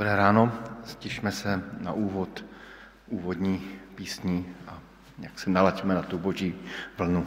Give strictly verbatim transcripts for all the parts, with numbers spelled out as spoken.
Dobré ráno, stišme se na úvod úvodní písní a jak se nalaďme na tu boží vlnu.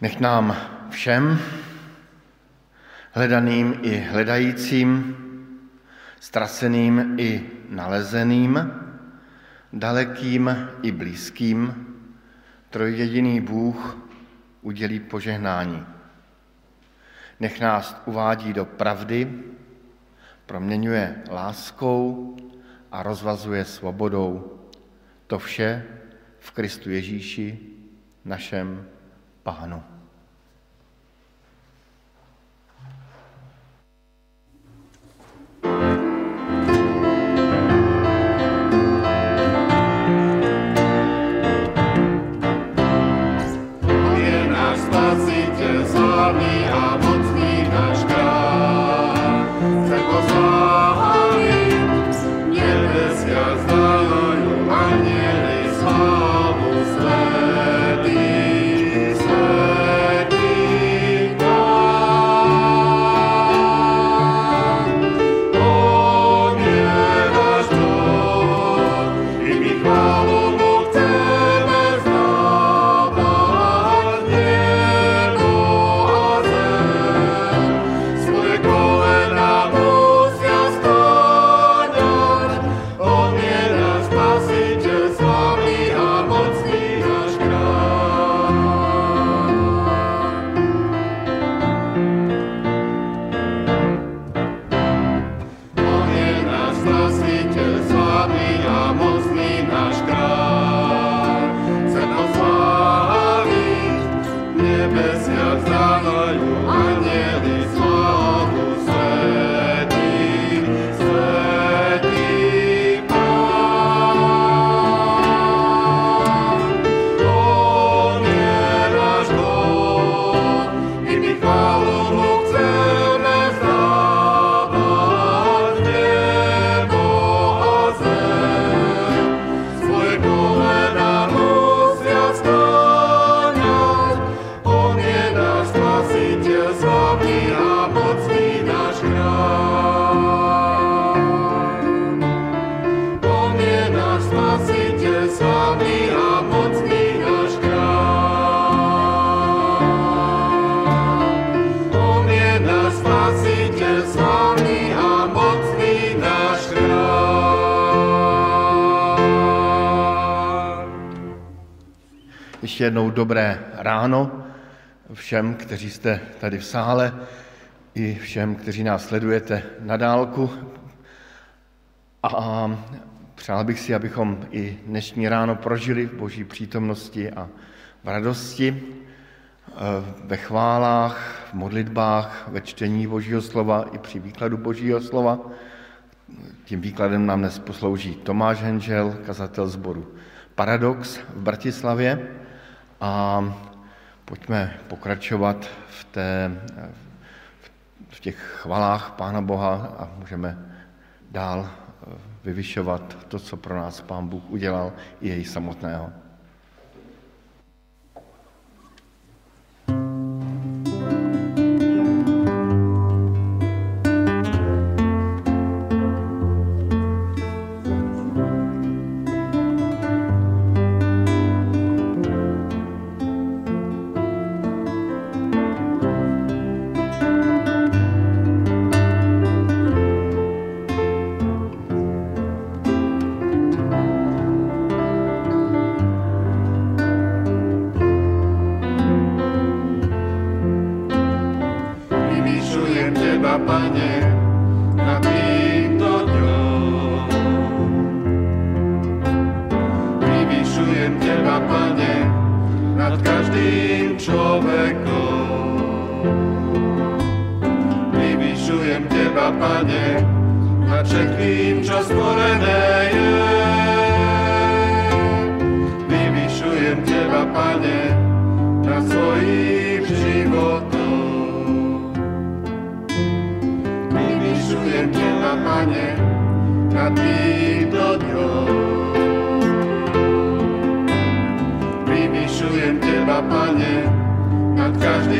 Nech nám všem, hledaným i hledajícím, ztraceným i nalezeným, dalekým i blízkým, trojjediný Bůh udělí požehnání. Nech nás uvádí do pravdy, proměňuje láskou a rozvazuje svobodou. To vše v Kristu Ježíši, našem Pánu. Spasiteľ, slávny a mocný náš Král. Ještě jednou dobré ráno všem, kteří jste tady v sále i všem, kteří nás sledujete na dálku. A přál bych si, abychom i dnešní ráno prožili v Boží přítomnosti a v radosti, ve chválách, v modlitbách, ve čtení Božího slova i při výkladu Božího slova. Tím výkladem nám dnes poslouží Tomáš Henžel, kazatel sboru Paradox v Bratislavě, a pojďme pokračovat v, té, v těch chvalách Pána Boha a můžeme dál vyvyšovat to, co pro nás Pán Bůh udělal i jej samotného. Thank you.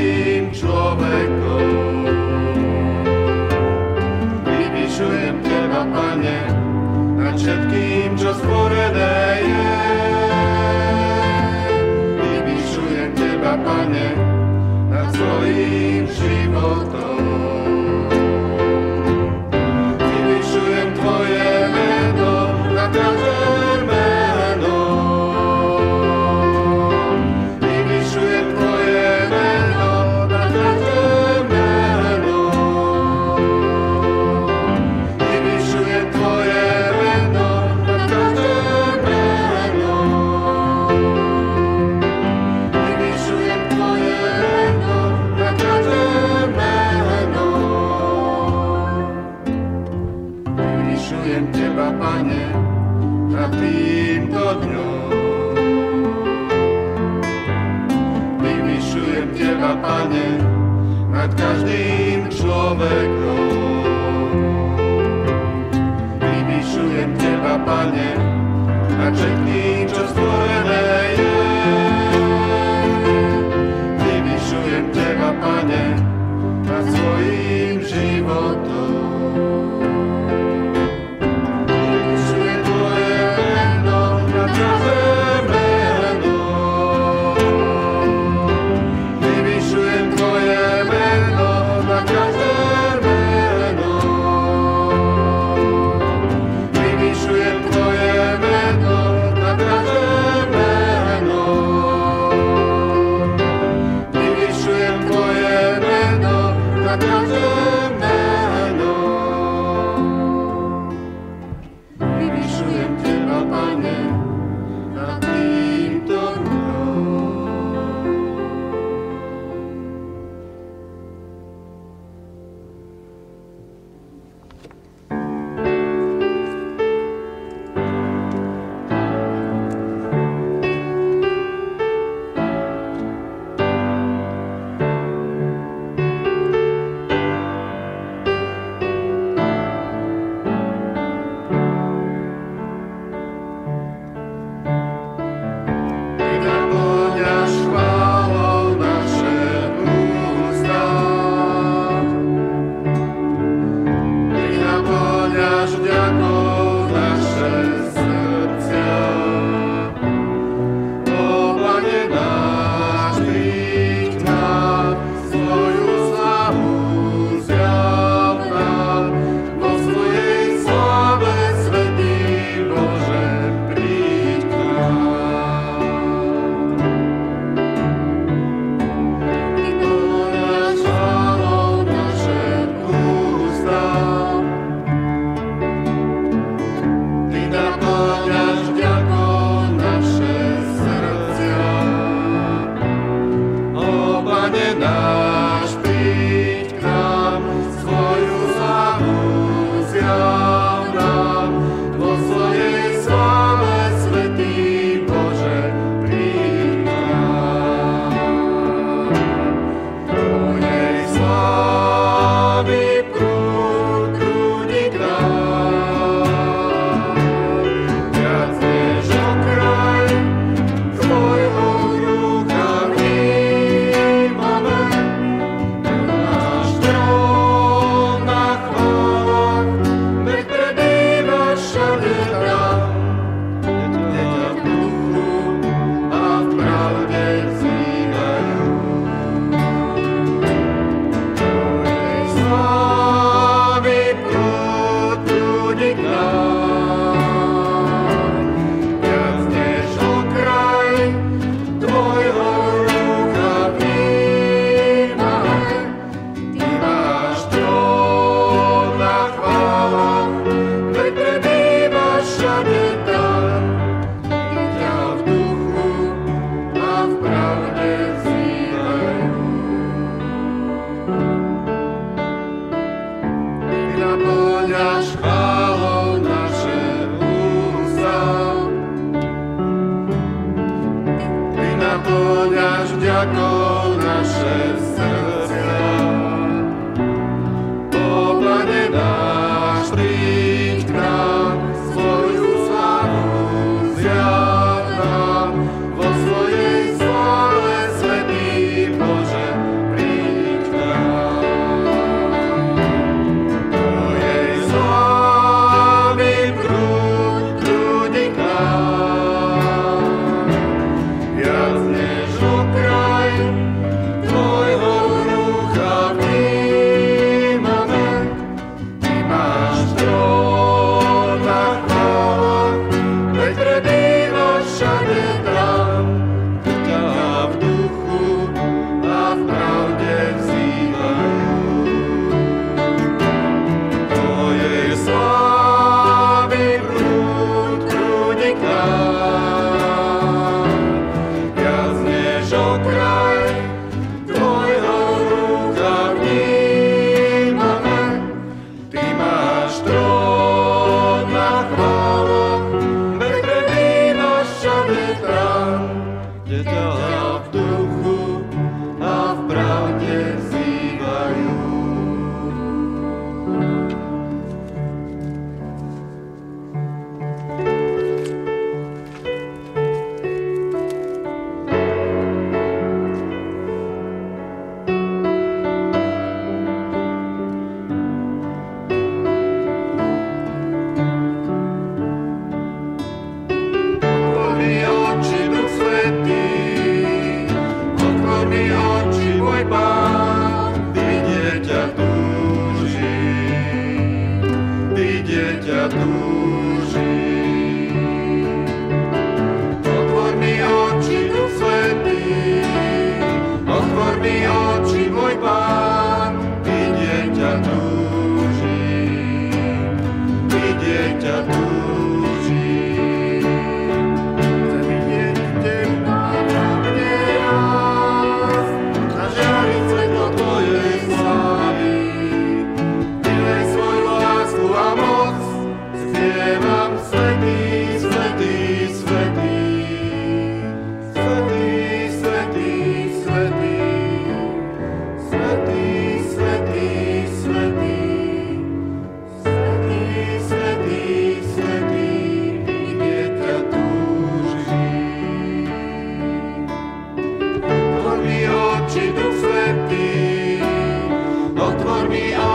naplňaš vďakou naše srdce. Poblane náš, príď k nám, svoju slávu zjav nám. Vo svojej sláve, Svätý Bože, príď k nám. Tvojej slávy prúď, prúdi k nám. Viac než okraj tvojho rúcha vnímame. Ty máš trón na chválach, veď prebývaš všade tam. Tu ťa v duchu a v pravde vzývajú. Tvojej slávy prúď, prúdi k nám. Viac než okraj tvojho rúcha vnímame. Ty máš trón na chválach, veď prebývaš všade tam. Kde ťa v duchu a v pravde vzývajú. Otvor mi oči, Duch Svätý, otvor mi oči, môj Pán. Vidieť ťa túžim, vidieť ťa túžim. Otvor mi oči, Duch Svätý, otvor mi oči, môj Pán. Vidieť ťa túžim, vidieť ťa túžim. Chcem vidieť temná pravde raz, zažiariť svetlo tvojej slávy. Vylej svoju lásku a moc, spievam Svätý, Svätý, Svätý. Svätý, Svätý, Svätý. Svätý, Svätý, Svätý. Svätý, Svätý, Svätý, vidieť ťa túžim. Otvor mi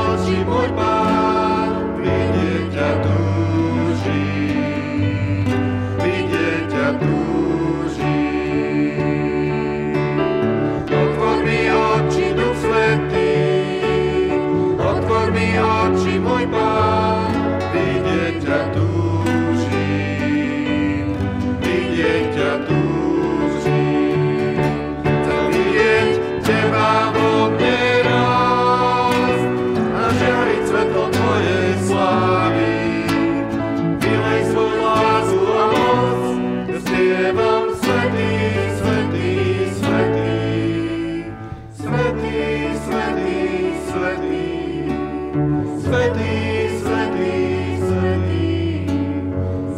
oči, Duch Svätý, otvor mi oči, môj Pán. Vidieť ťa túžim, vidieť ťa túžim. Otvor mi oči, Duch Svätý, otvor mi oči, môj Pán. Vidieť ťa túžim, vidieť ťa túžim. Chcem vidieť teba vo mne raz a žiariť svetlo tvojej slávy. Vylej svoju lásku a moc, spievam Svätý, Svätý, Svätý. Svätý, Svätý, Svätý. Svätý, Svätý, Svätý.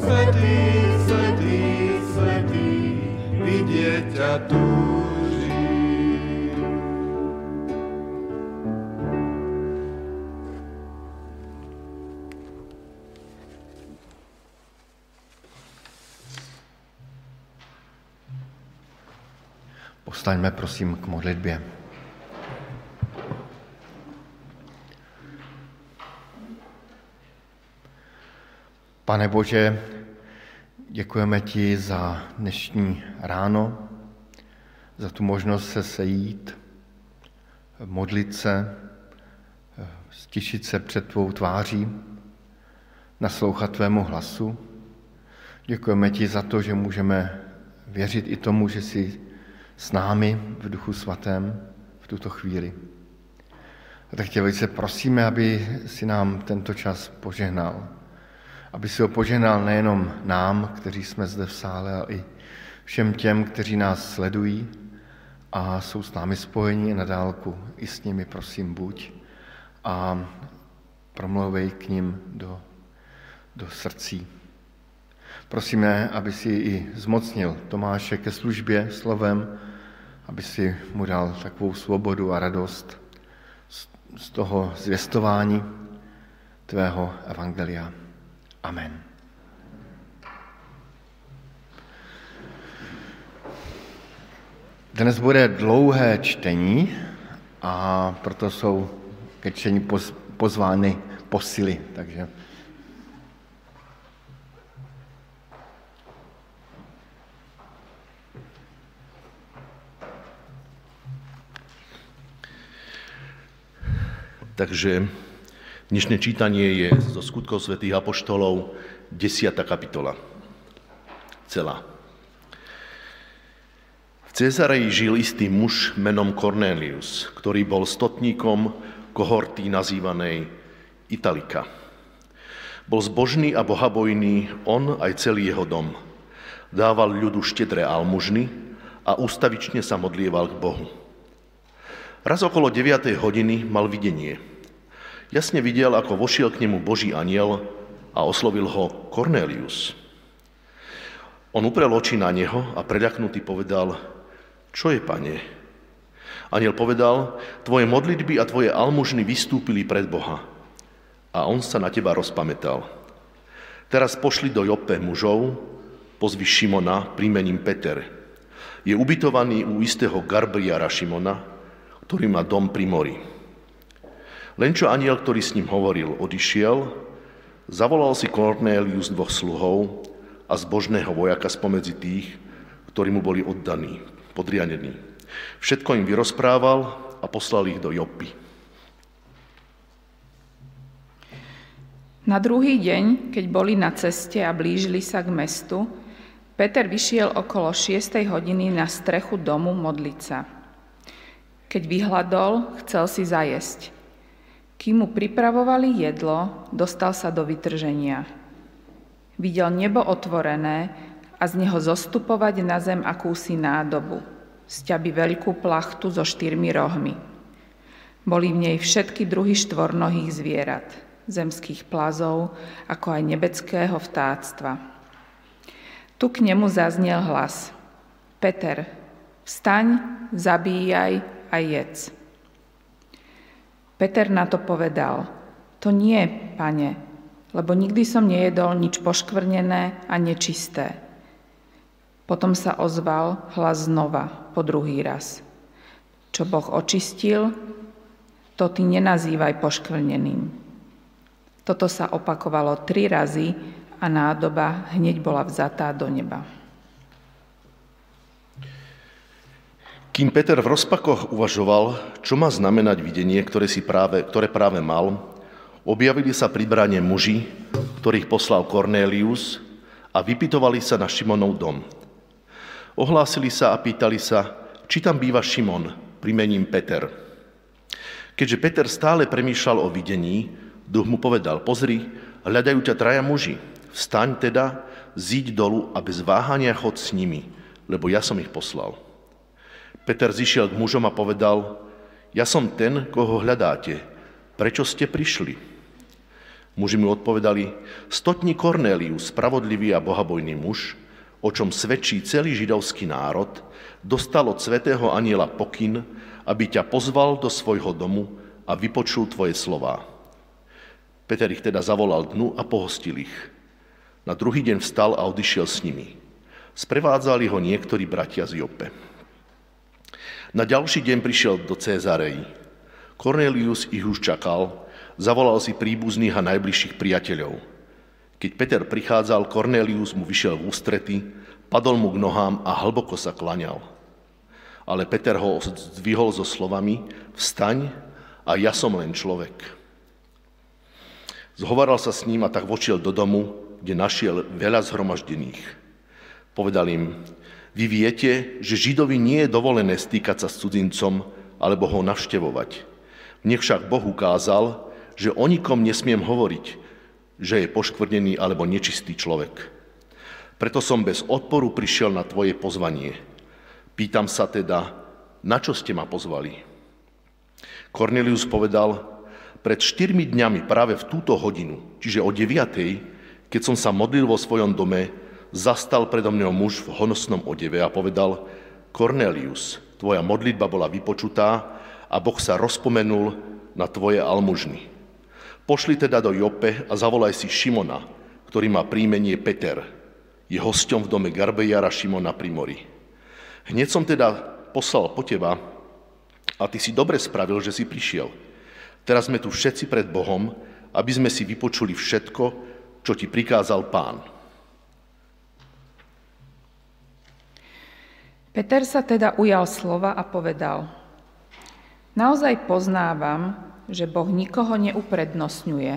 Svätý, Svätý, Svätý, vidieť ťa túžim. Povstaňme prosím k modlitbě. Pane Bože, děkujeme ti za dnešní ráno, za tu možnost se sejít, modlit se, stišit se před tvou tváří, naslouchat tvému hlasu. Děkujeme ti za to, že můžeme věřit i tomu, že jsi s námi v Duchu Svatém v tuto chvíli. A tak tě velice prosíme, aby si nám tento čas požehnal. Aby si ho požehnal nejenom nám, kteří jsme zde v sále, ale i všem těm, kteří nás sledují a jsou s námi spojeni na dálku. I s nimi prosím buď a promlouvej k nim do, do srdcí. Prosíme, aby si i zmocnil Tomáše ke službě slovem, aby si mu dal takovou svobodu a radost z toho zvěstování tvého evangelia. Amen. Dnes bude dlouhé čtení a proto jsou ke čtení pozvány posily, takže... Takže dnešné čítanie je zo Skutkov svätých apoštolov, desiata kapitola. Celá. V Cezareji žil istý muž menom Cornelius, ktorý bol stotníkom kohorty nazývanej Italika. Bol zbožný a bohabojný on aj celý jeho dom. Dával ľudu štedré almužny a ústavične sa modlieval k Bohu. Raz okolo deviatej hodiny mal videnie. Jasne videl, ako vošiel k nemu Boží anjel a oslovil ho Cornelius. On uprel oči na neho a preľaknutý povedal, čo je, pane? Anjel povedal, tvoje modlitby a tvoje almužny vystúpili pred Boha a on sa na teba rozpamätal. Teraz pošli do Jope mužov, pozvi Šimona, príjmením Peter. Je ubytovaný u istého garbriara Šimona, ktorý má dom pri mori. Len čo anjel, ktorý s ním hovoril, odišiel, zavolal si Cornelius dvoch sluhov a zbožného vojaka spomedzi tých, ktorí mu boli oddaní, podriadení. Všetko im vyrozprával a poslal ich do Jopy. Na druhý deň, keď boli na ceste a blížili sa k mestu, Peter vyšiel okolo šiestej hodiny na strechu domu modliť sa. Keď vyhladol, chcel si zajesť. Kým mu pripravovali jedlo, dostal sa do vytrženia. Videl nebo otvorené a z neho zostupovať na zem akúsi nádobu, sťaby veľkú plachtu so štyrmi rohmi. Boli v nej všetky druhy štvornohých zvierat, zemských plazov, ako aj nebeckého vtáctva. Tu k nemu zaznel hlas. Peter, vstaň, zabíjaj a jedz. Peter na to povedal, to nie, pane, lebo nikdy som nejedol nič poškvrnené a nečisté. Potom sa ozval hlas znova, po druhý raz. Čo Boh očistil, to ty nenazývaj poškvrneným. Toto sa opakovalo tri razy a nádoba hneď bola vzatá do neba. Kým Peter v rozpakoch uvažoval, čo má znamenať videnie, ktoré, si práve, ktoré práve mal, objavili sa pri bráne muži, ktorých poslal Cornelius a vypytovali sa na Šimonov dom. Ohlásili sa a pýtali sa, či tam býva Šimon, príjmením Peter. Keďže Peter stále premýšľal o videní, duch mu povedal, pozri, hľadajú ťa traja muži, vstaň teda, zíď dolu a bez váhania chod s nimi, lebo ja som ich poslal. Peter zišiel k mužom a povedal, ja som ten, koho hľadáte, prečo ste prišli? Muži mu odpovedali, stotník Cornelius, spravodlivý a bohabojný muž, o čom svedčí celý židovský národ, dostal od svätého anjela pokyn, aby ťa pozval do svojho domu a vypočul tvoje slová. Peter ich teda zavolal dnu a pohostil ich. Na druhý deň vstal a odišiel s nimi. Sprevádzali ho niektorí bratia z Jope. Na ďalší deň prišiel do Cezareji. Cornelius ich už čakal, zavolal si príbuzných a najbližších priateľov. Keď Peter prichádzal, Cornelius mu vyšiel v ústrety, padol mu k nohám a hlboko sa klaňal. Ale Peter ho zdvihol so slovami, vstaň a ja som len človek. Zhovaral sa s ním a tak vošiel do domu, kde našiel veľa zhromaždených. Povedal im, vy viete, že Židovi nie je dovolené stýkať sa s cudzincom alebo ho navštevovať. Mne však Boh ukázal, že o nikom nesmiem hovoriť, že je poškvrnený alebo nečistý človek. Preto som bez odporu prišiel na tvoje pozvanie. Pýtam sa teda, na čo ste ma pozvali? Cornelius povedal, pred štyrmi dňami práve v túto hodinu, čiže o deviatej, keď som sa modlil vo svojom dome, zastal predo mňou muž v honosnom odeve a povedal: Cornelius, tvoja modlitba bola vypočutá a Boh sa rozpomenul na tvoje almužny. Pošli teda do Jope a zavolaj si Šimona, ktorý má príjmenie Peter. Je hosťom v dome Garbejara Šimona pri mori. Hneď som teda poslal po teba a ty si dobre spravil, že si prišiel. Teraz sme tu všetci pred Bohom, aby sme si vypočuli všetko, čo ti prikázal Pán. Peter sa teda ujal slova a povedal: Naozaj poznávam, že Boh nikoho neuprednostňuje,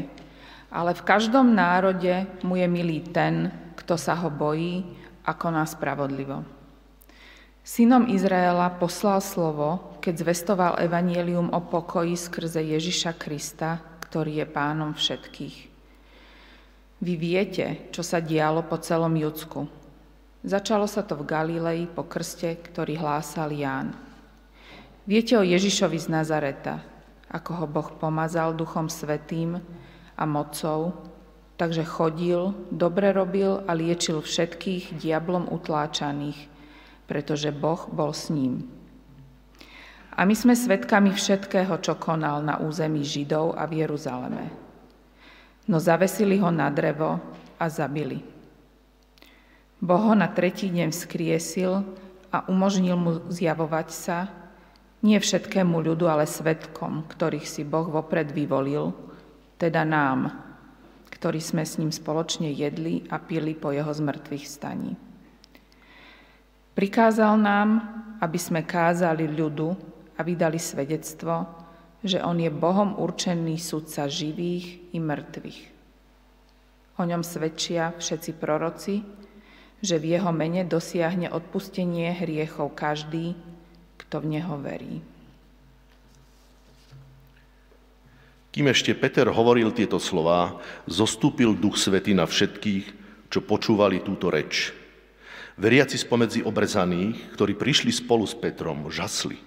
ale v každom národe mu je milý ten, kto sa ho bojí a koná spravodlivo. Synom Izraela poslal slovo, keď zvestoval evanjelium o pokoji skrze Ježiša Krista, ktorý je pánom všetkých. Vy viete, čo sa dialo po celom Judsku. Začalo sa to v Galilei po krste, ktorý hlásal Ján. Viete o Ježišovi z Nazareta, ako ho Boh pomazal Duchom Svätým a mocou, takže chodil, dobre robil a liečil všetkých diablom utláčaných, pretože Boh bol s ním. A my sme svedkami všetkého, čo konal na území Židov a v Jeruzaleme. No zavesili ho na drevo a zabili. Boh ho na tretí deň vzkriesil a umožnil mu zjavovať sa, nie všetkému ľudu, ale svedkom, ktorých si Boh vopred vyvolil, teda nám, ktorí sme s ním spoločne jedli a pili po jeho zmrtvých staní. Prikázal nám, aby sme kázali ľudu a vydali svedectvo, že on je Bohom určený sudca živých i mŕtvych. O ňom svedčia všetci proroci, že v jeho mene dosiahne odpustenie hriechov každý, kto v neho verí. Kým ešte Peter hovoril tieto slová, zostúpil Duch Svätý na všetkých, čo počúvali túto reč. Veriaci spomedzi obrezaných, ktorí prišli spolu s Petrom, žasli,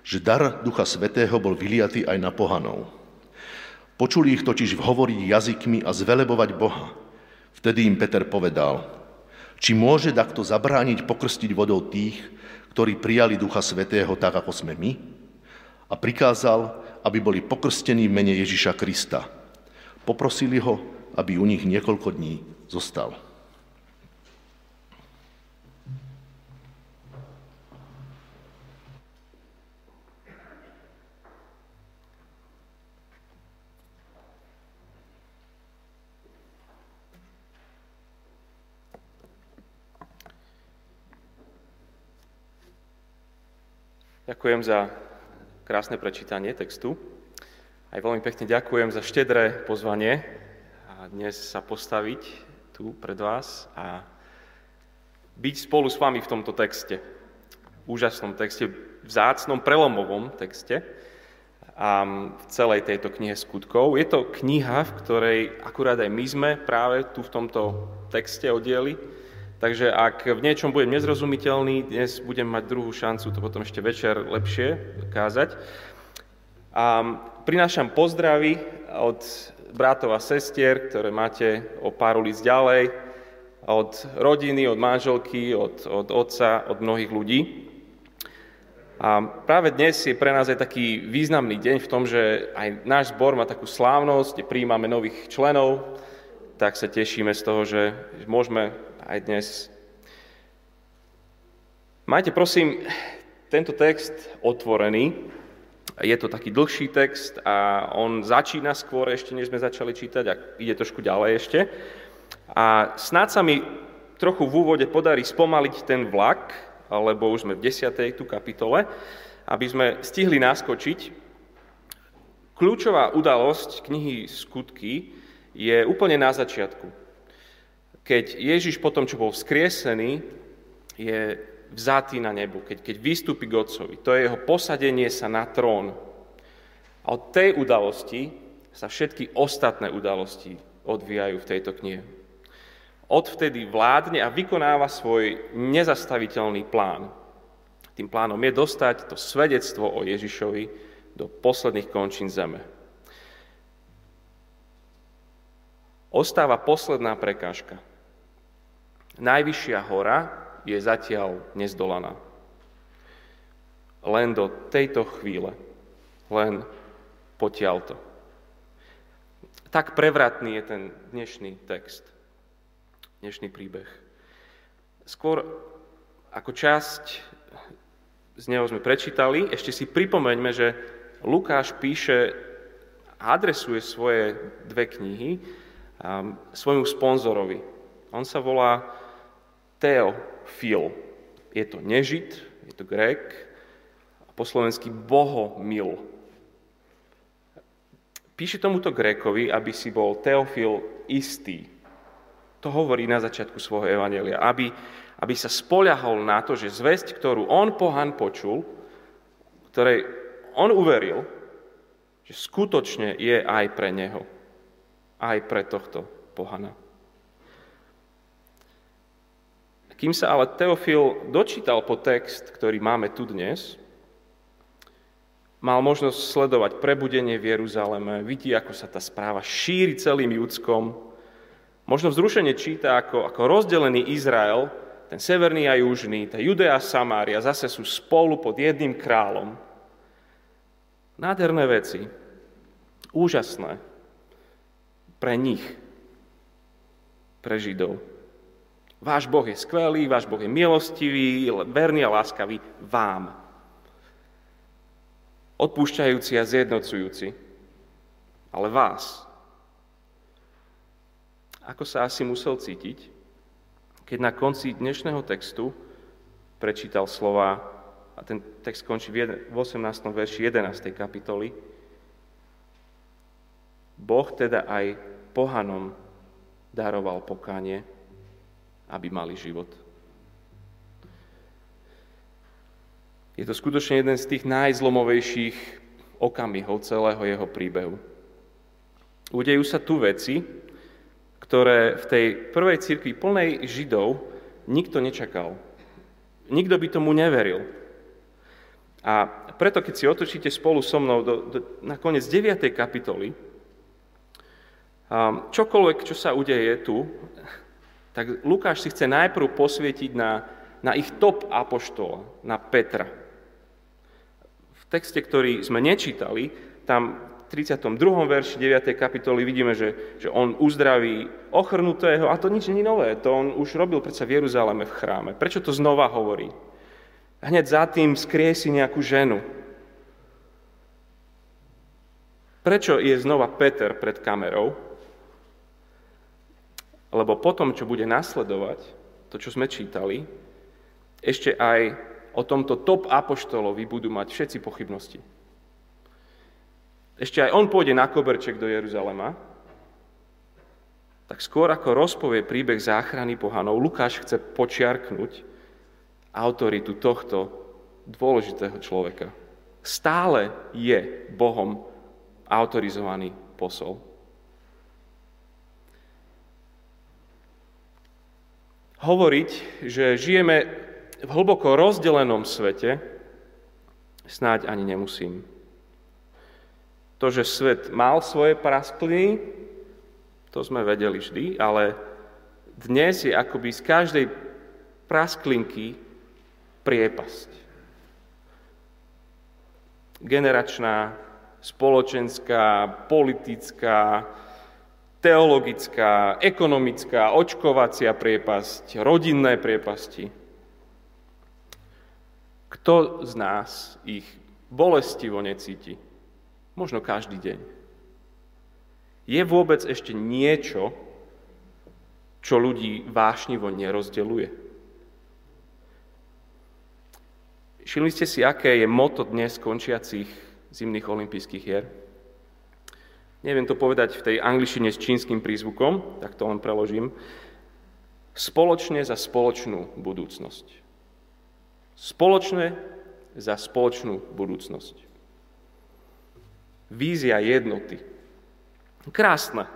že dar Ducha Svätého bol vyliatý aj na pohanov. Počuli ich totiž hovoriť jazykmi a zvelebovať Boha. Vtedy im Peter povedal: Či môže takto zabrániť pokrstiť vodou tých, ktorí prijali Ducha Svätého tak, ako sme my, a prikázal, aby boli pokrstení v mene Ježiša Krista. Poprosili ho, aby u nich niekoľko dní zostal. Ďakujem za krásne prečítanie textu. Aj veľmi pekne ďakujem za štedré pozvanie a dnes sa postaviť tu pred vás a byť spolu s vami v tomto texte. Úžasnom texte, vzácnom, prelomovom texte a v celej tejto knihe skutkov. Je to kniha, v ktorej akurát aj my sme práve tu v tomto texte oddieli. Takže ak v niečom budem nezrozumiteľný, dnes budem mať druhú šancu to potom ešte večer lepšie kázať. A prinášam pozdravy od bratov a sestier, ktoré máte o pár ulic ďalej, od rodiny, od manželky, od, od otca, od mnohých ľudí. A práve dnes je pre nás aj taký významný deň v tom, že aj náš zbor má takú slávnosť, prijímame nových členov, tak sa tešíme z toho, že môžeme aj dnes. Majte, prosím, tento text otvorený. Je to taký dlhší text a on začína skôr ešte, než sme začali čítať a ide trošku ďalej ešte. A snáď sa mi trochu v úvode podarí spomaliť ten vlak, lebo už sme v desiatej tu kapitole, aby sme stihli naskočiť. Kľúčová udalosť knihy Skutky je úplne na začiatku. Keď Ježiš potom, čo bol vzkriesený, je vzatý na nebo, keď, keď vystúpi k Otcovi. To je jeho posadenie sa na trón. A od tej udalosti sa všetky ostatné udalosti odvíjajú v tejto knihe. Odvtedy vládne a vykonáva svoj nezastaviteľný plán. Tým plánom je dostať to svedectvo o Ježišovi do posledných končín zeme. Ostáva posledná prekážka. Najvyššia hora je zatiaľ nezdolaná. Len do tejto chvíle, len potiaľto. Tak prevratný je ten dnešný text, dnešný príbeh. Skôr ako časť z neho sme prečítali, ešte si pripomeňme, že Lukáš píše a adresuje svoje dve knihy svojmu sponzorovi. On sa volá Teofil. Je to nežid, je to Grék, po slovensky bohomil. Píše tomuto Grékovi, aby si bol Teofil istý. To hovorí na začiatku svojho evanjelia, aby, aby sa spoľahol na to, že zvesť, ktorú on pohan počul, ktorej on uveril, že skutočne je aj pre neho, aj pre tohto pohana. Kým sa ale Teofil dočítal po text, ktorý máme tu dnes, mal možnosť sledovať prebudenie v Jeruzaleme, vidí, ako sa tá správa šíri celým Judskom. Možno vzrušenie číta, ako, ako rozdelený Izrael, ten severný a južný, tá Judea a Samária, zase sú spolu pod jedným kráľom. Nádherné veci, úžasné pre nich, pre Židov. Váš Boh je skvelý, váš Boh je milostivý, verný a láskavý vám. Odpúšťajúci a zjednocujúci, ale vás. Ako sa asi musel cítiť, keď na konci dnešného textu prečítal slova, a ten text končí v osemnástom verši jedenástej kapitoly, Boh teda aj pohanom daroval pokánie, aby mali život. Je to skutočne jeden z tých najzlomovejších okamihov celého jeho príbehu. Udejú sa tu veci, ktoré v tej prvej cirkvi plnej Židov nikto nečakal. Nikto by tomu neveril. A preto, keď si otočíte spolu so mnou do, do, na koniec deviatej kapitoly, um, čokoľvek, čo sa udeje tu, tak Lukáš si chce najprv posvietiť na, na ich top apoštola, na Petra. V texte, ktorý sme nečítali, tam v tridsiatom druhom verši deviatej kapitoly vidíme, že, že on uzdraví ochrnutého, a to nič nie nové, to on už robil predsa v Jeruzaleme v chráme. Prečo to znova hovorí? Hneď za tým skriesi nejakú ženu. Prečo je znova Peter pred kamerou? Lebo po tom, čo bude nasledovať, to, čo sme čítali, ešte aj o tomto top apoštolovi budú mať všetci pochybnosti. Ešte aj on pôjde na koberček do Jeruzalema, tak skôr ako rozpovie príbeh záchrany pohanov, Lukáš chce počiarknúť autoritu tohto dôležitého človeka. Stále je Bohom autorizovaný posol. Hovoriť, že žijeme v hlboko rozdelenom svete, snáď ani nemusím. To, že svet mal svoje praskliny, to sme vedeli vždy, ale dnes je akoby z každej prasklinky priepasť. Generačná, spoločenská, politická, teologická, ekonomická, očkovacia priepasť, rodinné priepasti. Kto z nás ich bolestivo necíti? Možno každý deň. Je vôbec ešte niečo, čo ľudí vášnivo nerozdeľuje? Všimli ste si, aké je motto dnes končiacich zimných olympijských hier? Neviem to povedať v tej angličtine s čínskym prízvukom, tak to len preložím. Spoločne za spoločnú budúcnosť. Spoločne za spoločnú budúcnosť. Vízia jednoty. Krásna.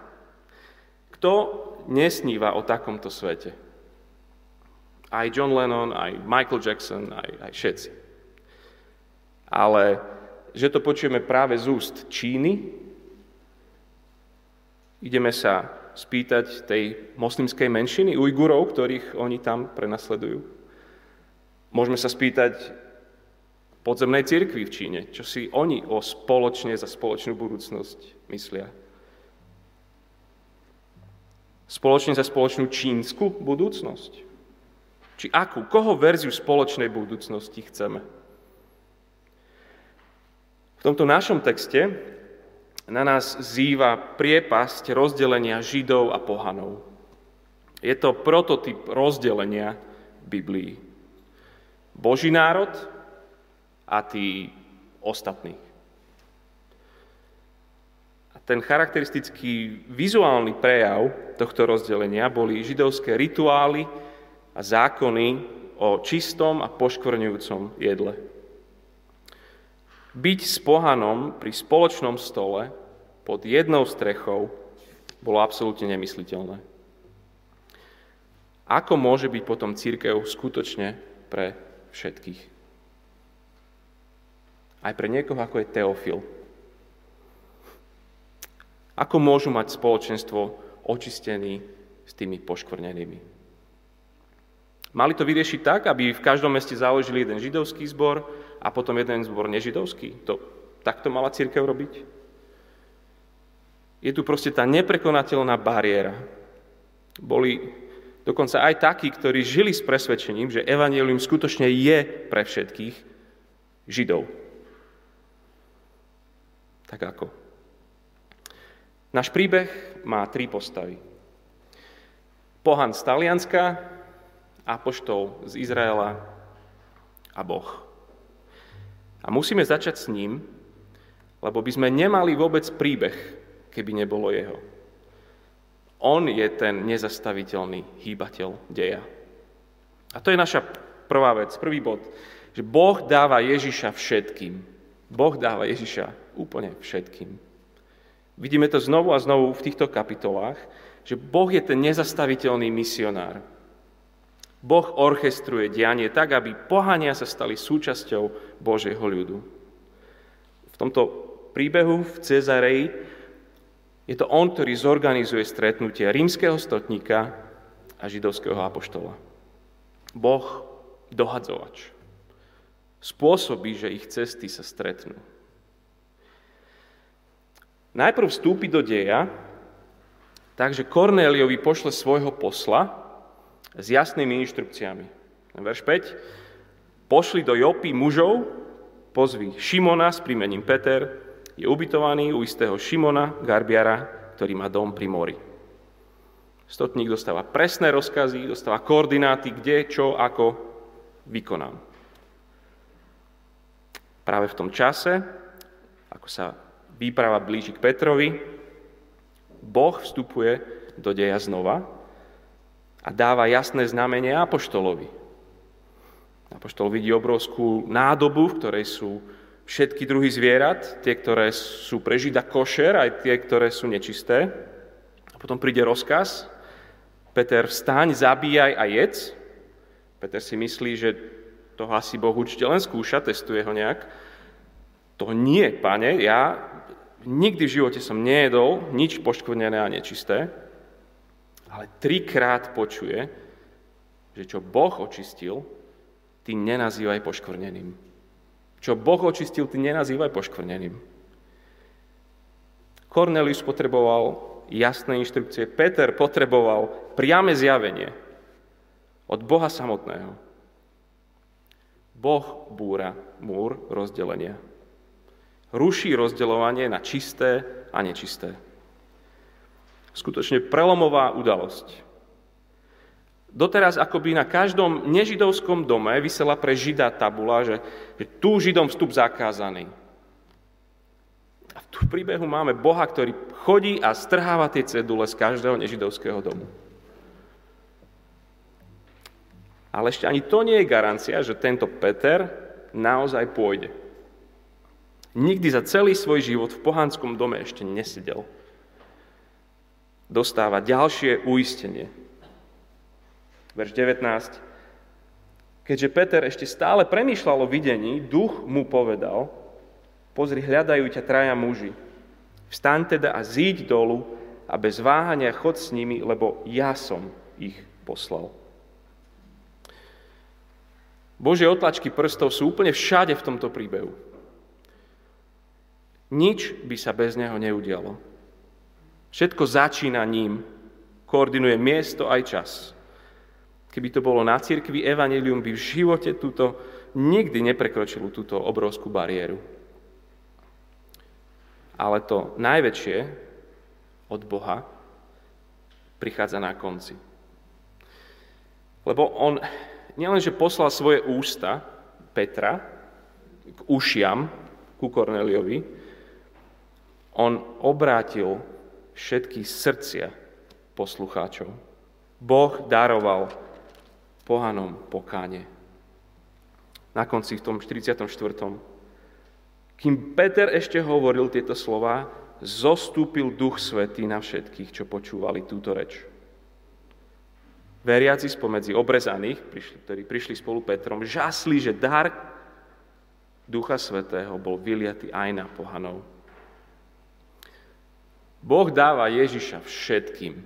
Kto nesníva o takomto svete? Aj John Lennon, aj Michael Jackson, aj, aj všetci. Ale že to počujeme práve z úst Číny, ideme sa spýtať tej moslimskej menšiny, Ujgurov, ktorých oni tam prenasledujú. Môžeme sa spýtať podzemnej cirkvi v Číne, čo si oni o spoločne za spoločnú budúcnosť myslia. Spoločne za spoločnú čínsku budúcnosť. Či akú, koho verziu spoločnej budúcnosti chceme. V tomto našom texte na nás zýva priepasť rozdelenia Židov a pohanov. Je to prototyp rozdelenia Biblii. Boží národ a tí ostatní. A ten charakteristický vizuálny prejav tohto rozdelenia boli židovské rituály a zákony o čistom a poškvrňujúcom jedle. Byť s pohanom pri spoločnom stole pod jednou strechou bolo absolútne nemysliteľné. Ako môže byť potom cirkev skutočne pre všetkých? Aj pre niekoho, ako je Teofil. Ako môžu mať spoločenstvo očistení s tými poškvrnenými? Mali to vyriešiť tak, aby v každom meste založili jeden židovský zbor a potom jeden zbor nežidovský. To, tak to mala cirkev robiť? Je tu proste tá neprekonateľná bariéra. Boli dokonca aj takí, ktorí žili s presvedčením, že evanjelium skutočne je pre všetkých Židov. Tak ako? Náš príbeh má tri postavy. Pohan z Talianska, apoštol z Izraela a Boh. A musíme začať s ním, lebo by sme nemali vôbec príbeh, keby nebolo jeho. On je ten nezastaviteľný hýbateľ deja. A to je naša prvá vec, prvý bod, že Boh dáva Ježiša všetkým. Boh dáva Ježiša úplne všetkým. Vidíme to znovu a znovu v týchto kapitolách, že Boh je ten nezastaviteľný misionár. Boh orchestruje dianie tak, aby pohania sa stali súčasťou Božieho ľudu. V tomto príbehu v Cezareji je to on, ktorý zorganizuje stretnutie rímskeho stotníka a židovského apoštola. Boh dohadzovač. Spôsobí, že ich cesty sa stretnú. Najprv vstúpi do deja, takže Kornéliovi pošle svojho posla, s jasnými inštrukciami. Verš päť. Pošli do Jopy mužov, pozvi Šimona s prímením Peter, je ubytovaný u istého Šimona, garbiara, ktorý má dom pri mori. Stotník dostáva presné rozkazy, dostáva koordináty, kde, čo, ako vykonám. Práve v tom čase, ako sa výprava blíži k Petrovi, Boh vstupuje do deja znova, a dáva jasné znamenie apoštolovi. Apoštol vidí obrovskú nádobu, v ktorej sú všetky druhy zvierat, tie, ktoré sú pre Žida košer, aj tie, ktoré sú nečisté. A potom príde rozkaz. Peter, vstaň, zabíjaj a jedz. Peter si myslí, že toho asi Boh určite len skúša, testuje ho nejak. To nie, pane, ja nikdy v živote som nejedol nič poškvrnené a nečisté. Ale trikrát počuje, že čo Boh očistil, ty nenazývaj poškvrneným. Čo Boh očistil, ty nenazývaj poškvrneným. Kornelius potreboval jasné inštrukcie, Peter potreboval priame zjavenie od Boha samotného. Boh búra múr rozdelenia. Ruší rozdeľovanie na čisté a nečisté. Skutočne prelomová udalosť. Doteraz akoby na každom nežidovskom dome visela pre Žida tabula, že, že tu Židom vstup zakázaný. A v tú príbehu máme Boha, ktorý chodí a strháva tie cedule z každého nežidovského domu. Ale ešte ani to nie je garancia, že tento Peter naozaj pôjde. Nikdy za celý svoj život v pohanskom dome ešte nesedel. Dostáva ďalšie uistenie. Verš devätnásť. Keďže Peter ešte stále premýšľal o videní, duch mu povedal, pozri, hľadajú ťa traja muži. Vstaň teda a zíď dolu a bez váhania chod s nimi, lebo ja som ich poslal. Božie otlačky prstov sú úplne všade v tomto príbehu. Nič by sa bez neho neudialo. Všetko začína ním. Koordinuje miesto aj čas. Keby to bolo na cirkvi, evanjelium by v živote túto, nikdy neprekročilo túto obrovskú bariéru. Ale to najväčšie od Boha prichádza na konci. Lebo on nielenže poslal svoje ústa Petra k ušiam, ku Korneliovi, on obrátil všetky srdcia poslucháčov. Boh daroval pohanom pokánie. Na konci v tom štyridsiatom štvrtom Kým Peter ešte hovoril tieto slova, zostúpil Duch Svätý na všetkých, čo počúvali túto reč. Veriaci spomedzi obrezaných, ktorí prišli spolu Petrom, žasli, že dar Ducha Svätého bol vyliatý aj na pohanov. Boh dáva Ježiša všetkým,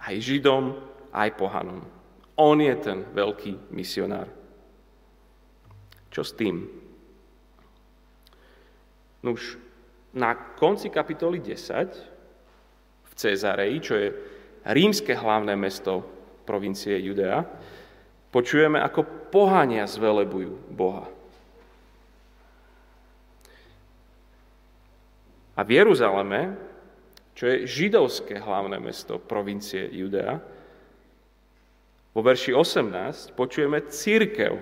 aj Židom, aj pohanom. On je ten veľký misionár. Čo s tým? Nuž, na konci kapitoly desať v Cezareji, čo je rímske hlavné mesto provincie Judea, počujeme, ako pohania zvelebujú Boha. A v Jeruzaleme, čo je židovské hlavné mesto provincie Judea, vo verši osemnásť počujeme cirkev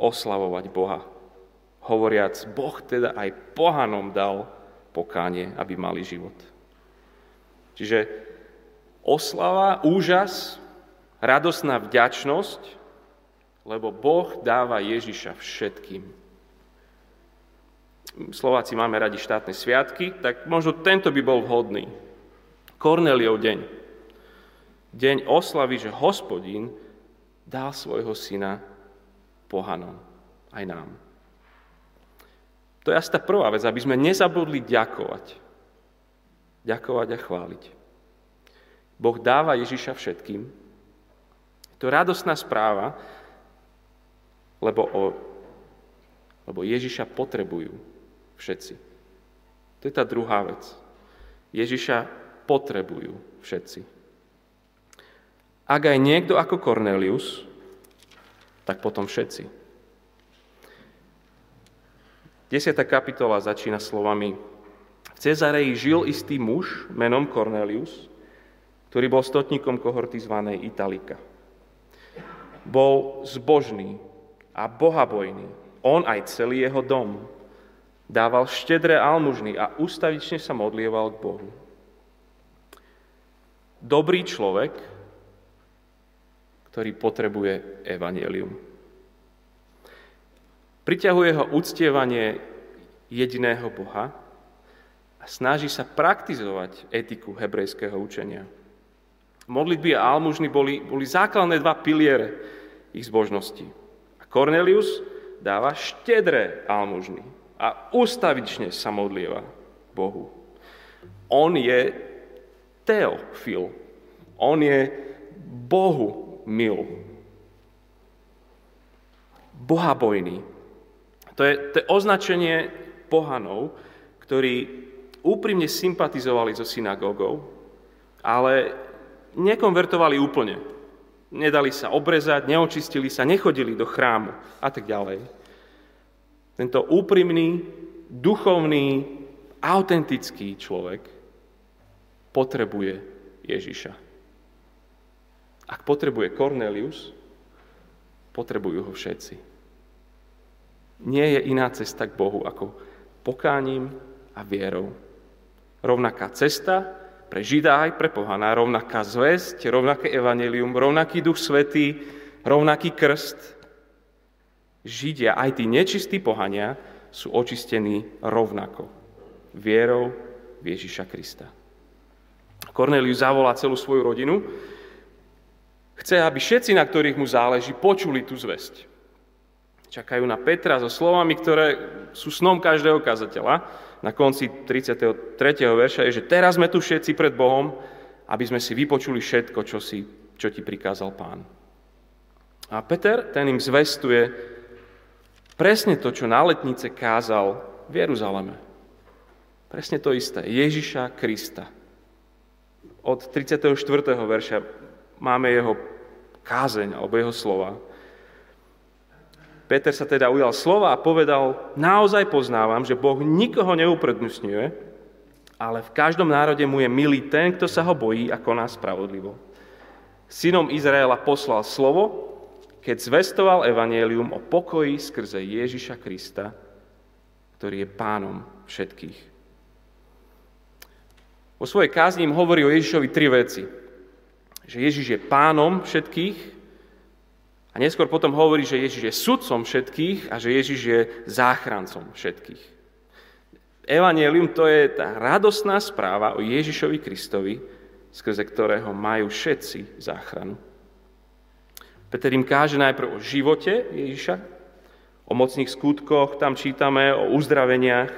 oslavovať Boha, hovoriac, Boh teda aj pohanom dal pokánie, aby mali život. Čiže oslava, úžas, radosná vďačnosť, lebo Boh dáva Ježiša všetkým. Slováci máme radi štátne sviatky, tak možno tento by bol vhodný. Korneliov deň. Deň oslavy, že Hospodin dal svojho syna pohanom, aj nám. To je asi tá prvá vec, aby sme nezabudli ďakovať. Ďakovať a chváliť. Boh dáva Ježiša všetkým. To je radosná správa, lebo, o, lebo Ježiša potrebujú všetci. To je tá druhá vec. Ježiša potrebujú všetci. Ak aj niekto ako Cornelius, tak potom všetci. Desiatá kapitola začína slovami: V Cezareji žil istý muž menom Cornelius, ktorý bol stotníkom kohorty zvanej Italika. Bol zbožný a bohabojný. On aj celý jeho dom. Dával štedré almužny a ustavične sa modlieval k Bohu. Dobrý človek, ktorý potrebuje evanjelium. Priťahuje ho uctievanie jediného Boha a snaží sa praktizovať etiku hebrejského učenia. Modlitby a almužny boli, boli základné dva piliere ich zbožnosti. A Cornelius dáva štedré almužny a ustavične sa modlieva Bohu. On je Teofil. On je Bohu mil. Bohabojný. To je, to je označenie pohanov, ktorí úprimne sympatizovali so synagógou, ale nekonvertovali úplne. Nedali sa obrezať, neočistili sa, nechodili do chrámu a tak ďalej. Tento úprimný, duchovný, autentický človek potrebuje Ježiša. Ak potrebuje Cornelius, potrebujú ho všetci. Nie je iná cesta k Bohu ako pokáním a vierou. Rovnaká cesta pre Žida aj pre pohana, rovnaká zvesť, rovnaké evanjelium, rovnaký Duch Svätý, rovnaký krst. Židia, aj tí nečistí pohania, sú očistení rovnako. Vierou v Ježiša Krista. Cornelius zavolá celú svoju rodinu. Chce, aby všetci, na ktorých mu záleží, počuli tú zvesť. Čakajú na Petra so slovami, ktoré sú snom každého kazateľa. Na konci tridsiateho tretieho verša je, že teraz sme tu všetci pred Bohom, aby sme si vypočuli všetko, čo, si, čo ti prikázal Pán. A Peter, ten im zvestuje presne to, čo na letnice kázal v Jeruzaleme. Presne to isté. Ježiša Krista. Od tridsiateho štvrtého verša máme jeho kázeň alebo jeho slova. Peter sa teda ujal slova a povedal, naozaj poznávam, že Boh nikoho neuprednostňuje, ale v každom národe mu je milý ten, kto sa ho bojí a koná spravodlivo. Synom Izraela poslal slovo, keď zvestoval evanjelium o pokoji skrze Ježiša Krista, ktorý je pánom všetkých. Vo svojej kázni im hovorí o Ježišovi tri veci. Že Ježiš je pánom všetkých, a neskôr potom hovorí, že Ježiš je sudcom všetkých a že Ježiš je záchrancom všetkých. Evangelium to je tá radosná správa o Ježišovi Kristovi, skrze ktorého majú všetci záchranu. Peter im káže najprv o živote Ježiša, o mocných skutkoch, tam čítame o uzdraveniach.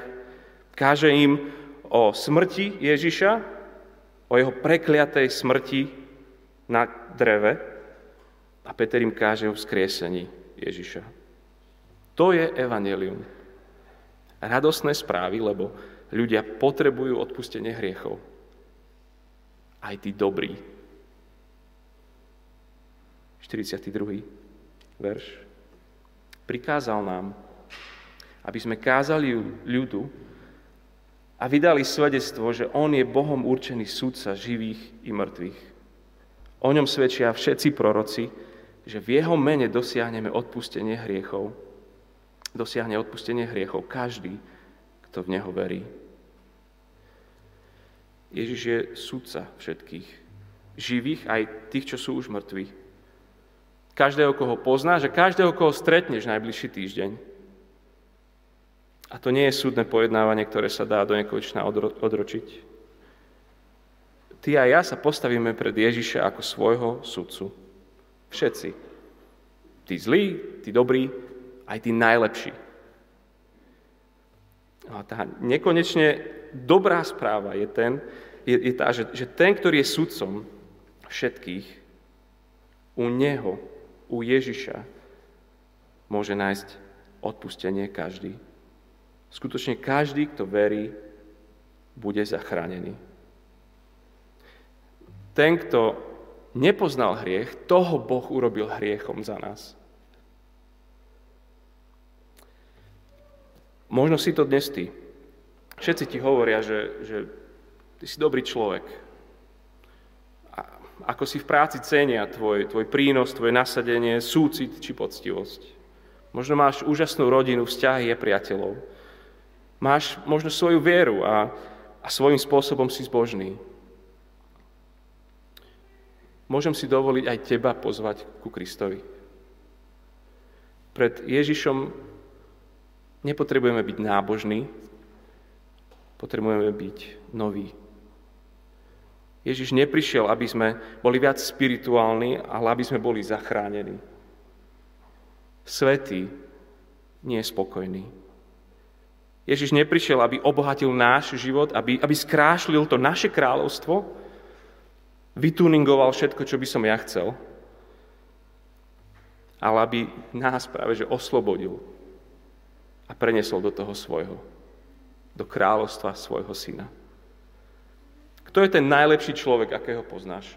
Káže im o smrti Ježiša, o jeho prekliatej smrti na dreve. A Peter im káže o vzkriesení Ježiša. To je evanjelium. Radosné správy, lebo ľudia potrebujú odpustenie hriechov. Aj tí dobrí. štyridsiaty druhý verš. Prikázal nám, aby sme kázali ľudu a vydali svedectvo, že on je Bohom určený sudca živých i mŕtvych. O ňom svedčia všetci proroci, že v jeho mene dosiahneme odpustenie hriechov. Dosiahne odpustenie hriechov každý, kto v neho verí. Ježiš je sudca všetkých, živých aj tých, čo sú už mŕtvi. Každého, koho poznáš, a každého, koho stretneš najbližší týždeň. A to nie je súdne pojednávanie, ktoré sa dá do nekonečna odročiť. Ty a ja sa postavíme pred Ježiša ako svojho sudcu. Všetci. Tí zlí, tí dobrí, aj tí najlepší. A tá nekonečne dobrá správa je, ten, je, je tá, že, že ten, ktorý je sudcom všetkých, u neho, u Ježiša, môže nájsť odpustenie každý. Skutočne každý, kto verí, bude zachránený. Ten, kto nepoznal hriech, toho Boh urobil hriechom za nás. Možno si to dnes ty. Všetci ti hovoria, že, že ty si dobrý človek. A ako si v práci cenia tvoj, tvoj prínos, tvoje nasadenie, súcit či poctivosť. Možno máš úžasnú rodinu, vzťahy a priateľov. Máš možno svoju vieru a, a svojím spôsobom si zbožný. Môžem si dovoliť aj teba pozvať ku Kristovi. Pred Ježišom nepotrebujeme byť nábožní, potrebujeme byť noví. Ježiš neprišiel, aby sme boli viac spirituálni, ale aby sme boli zachránení. Svätý nie je spokojný. Ježiš neprišiel, aby obohatil náš život, aby, aby skrášlil to naše kráľovstvo, vytuningoval všetko, čo by som ja chcel, ale aby nás práve že oslobodil a preniesol do toho svojho, do kráľovstva svojho syna. Kto je ten najlepší človek, akého poznáš?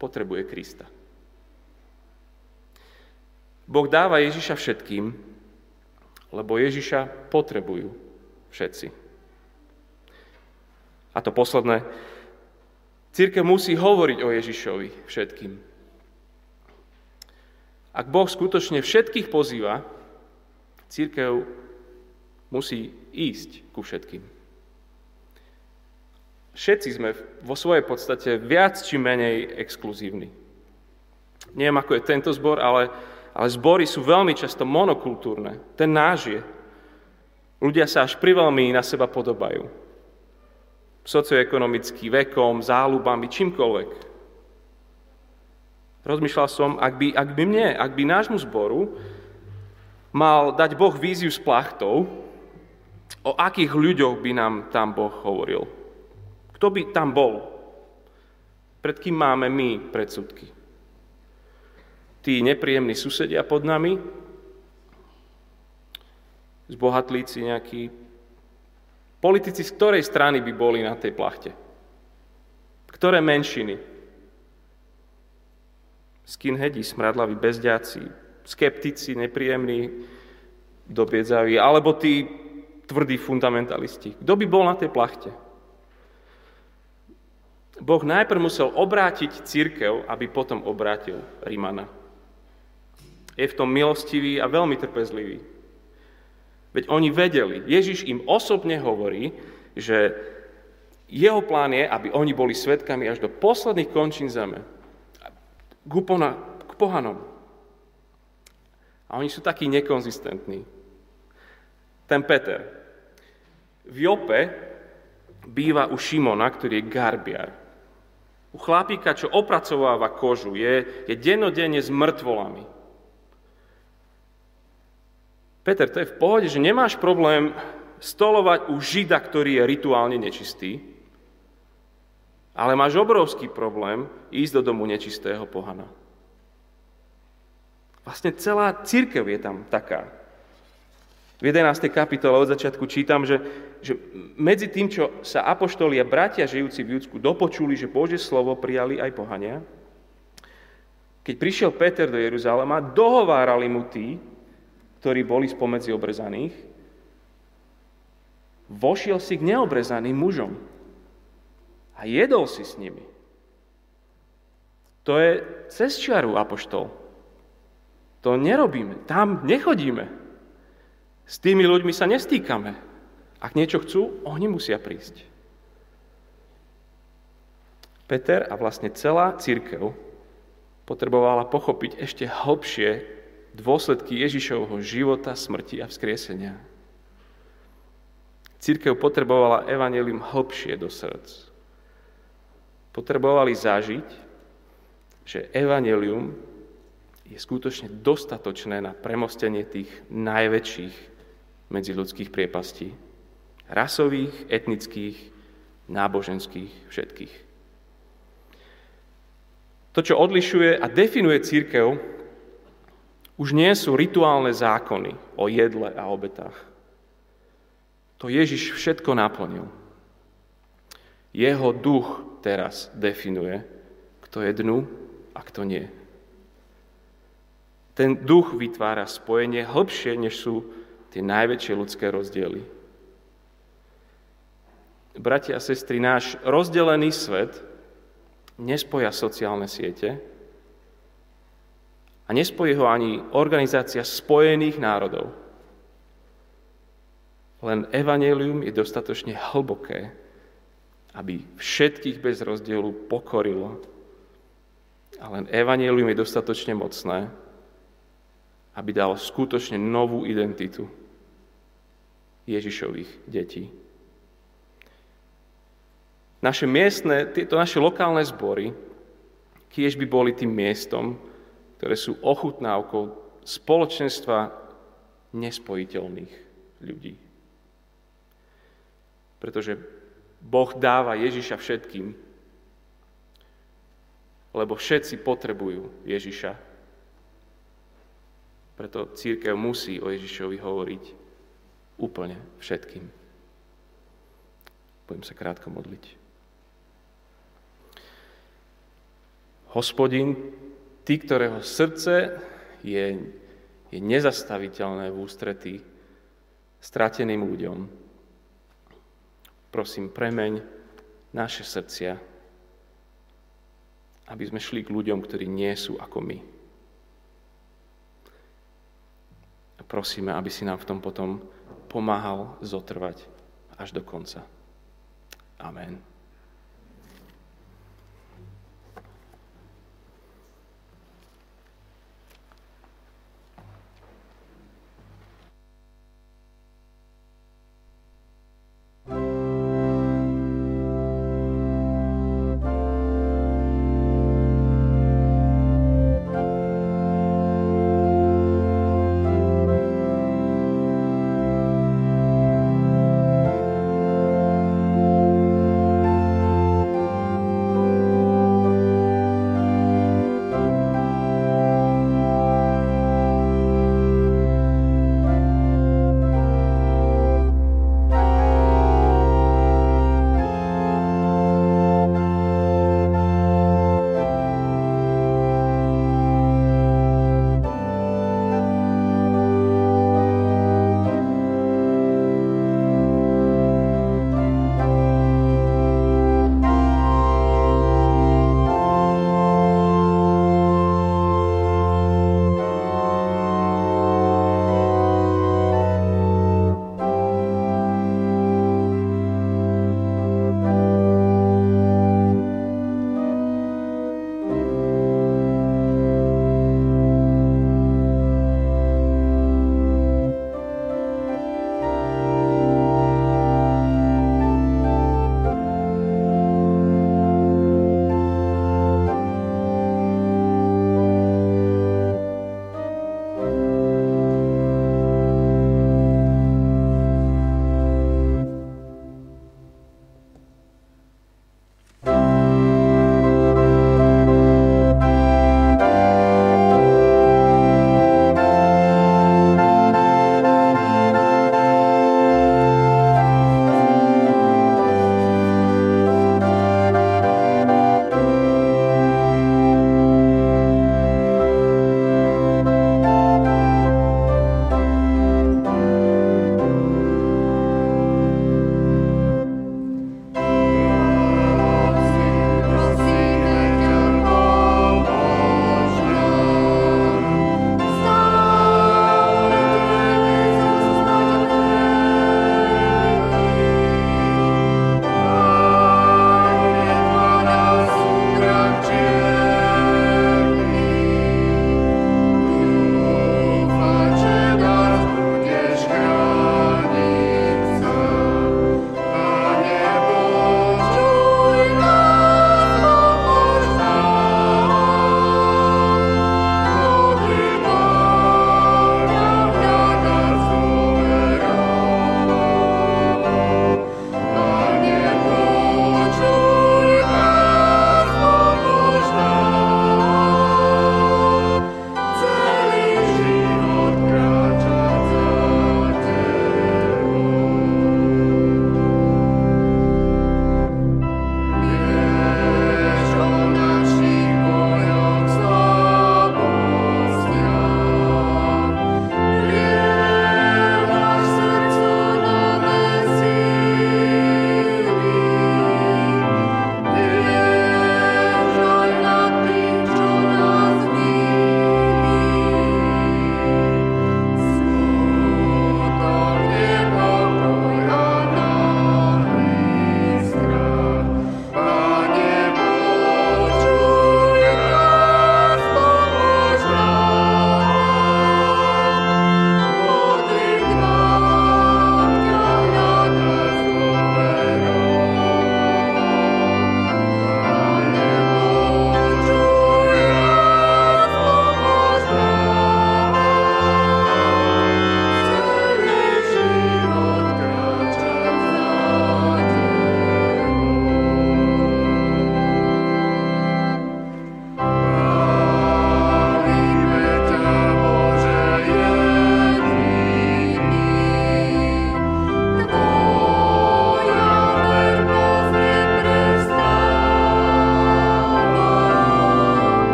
Potrebuje Krista. Boh dáva Ježiša všetkým, lebo Ježiša potrebujú všetci. A to posledné, cirkev musí hovoriť o Ježišovi všetkým. Ak Boh skutočne všetkých pozýva, cirkev musí ísť ku všetkým. Všetci sme vo svojej podstate viac či menej exkluzívni. Neviem, ako je tento zbor, ale, ale zbory sú veľmi často monokultúrne. Ten náš je. Ľudia sa až priveľmi na seba podobajú. Socioekonomicky, vekom, záľubami, čímkoľvek. Rozmýšľal som, ak by, ak by mne, ak by nášmu zboru mal dať Boh víziu s plachtou, o akých ľuďoch by nám tam Boh hovoril. Kto by tam bol? Pred kým máme my predsudky? Tí nepríjemní susedia pod nami? Zbohatlíci nejakí? Politici z ktorej strany by boli na tej plachte? Ktoré menšiny? Skinheadi, smradlaví, bezďáci, skeptici, nepríjemní, dobiedzaví, alebo tí tvrdí fundamentalisti. Kto by bol na tej plachte? Boh najprv musel obrátiť cirkev, aby potom obrátil Rímana. Je v tom milostivý a veľmi trpezlivý. Veď oni vedeli, Ježiš im osobne hovorí, že jeho plán je, aby oni boli svedkami až do posledných končín zeme. K pohanom. A oni sú takí nekonzistentní. Ten Peter. V Jope býva u Šimona, ktorý je garbiar. U chlapíka, čo opracováva kožu, je, je dennodenne s mŕtvolami. Peter, to je v pohode, že nemáš problém stolovať u Žida, ktorý je rituálne nečistý, ale máš obrovský problém ísť do domu nečistého pohana. Vlastne celá cirkev je tam taká. V jedenástej kapitole od začiatku čítam, že, že medzi tým, čo sa apoštoli a bratia žijúci v Judsku dopočuli, že Božie slovo prijali aj pohania, keď prišiel Peter do Jeruzalema, dohovárali mu tí, ktorí boli spomedzi obrezaných, vošiel si k neobrezaným mužom a jedol si s nimi. To je cez čiaru, apoštol. To nerobíme, tam nechodíme. S tými ľuďmi sa nestýkame. Ak niečo chcú, oni musia prísť. Peter a vlastne celá cirkev potrebovala pochopiť ešte hlbšie dôsledky Ježišovho života, smrti a vzkriesenia. Cirkev potrebovala evanjelium hlbšie do srdc. Potrebovali zažiť, že evanjelium je skutočne dostatočné na premostenie tých najväčších medziľudských priepastí. Rasových, etnických, náboženských, všetkých. To, čo odlišuje a definuje cirkev, už nie sú rituálne zákony o jedle a obetách. To Ježiš všetko naplnil. Jeho duch teraz definuje, kto je dnu a kto nie. Ten duch vytvára spojenie hlbšie, než sú tie najväčšie ľudské rozdiely. Bratia a sestry, náš rozdelený svet nespoja sociálne siete a nespojí ho ani Organizácia spojených národov. Len evanjelium je dostatočne hlboké, aby všetkých bez rozdielu pokorilo. A len evanjelium je dostatočne mocné, aby dalo skutočne novú identitu Ježišových detí. Naše miestne, tieto naše lokálne zbory, kiež by boli tým miestom, ktoré sú ochutnávkou spoločenstva nespojiteľných ľudí. Pretože Boh dáva Ježiša všetkým, lebo všetci potrebujú Ježiša. Preto cirkev musí o Ježišovi hovoriť úplne všetkým. Budem sa krátko modliť. Hospodin, ty, ktorého srdce je, je nezastaviteľné v ústretí strateným ľuďom, prosím, premeň naše srdcia, aby sme šli k ľuďom, ktorí nie sú ako my. A prosíme, aby si nám v tom potom pomáhal zotrvať až do konca. Amen.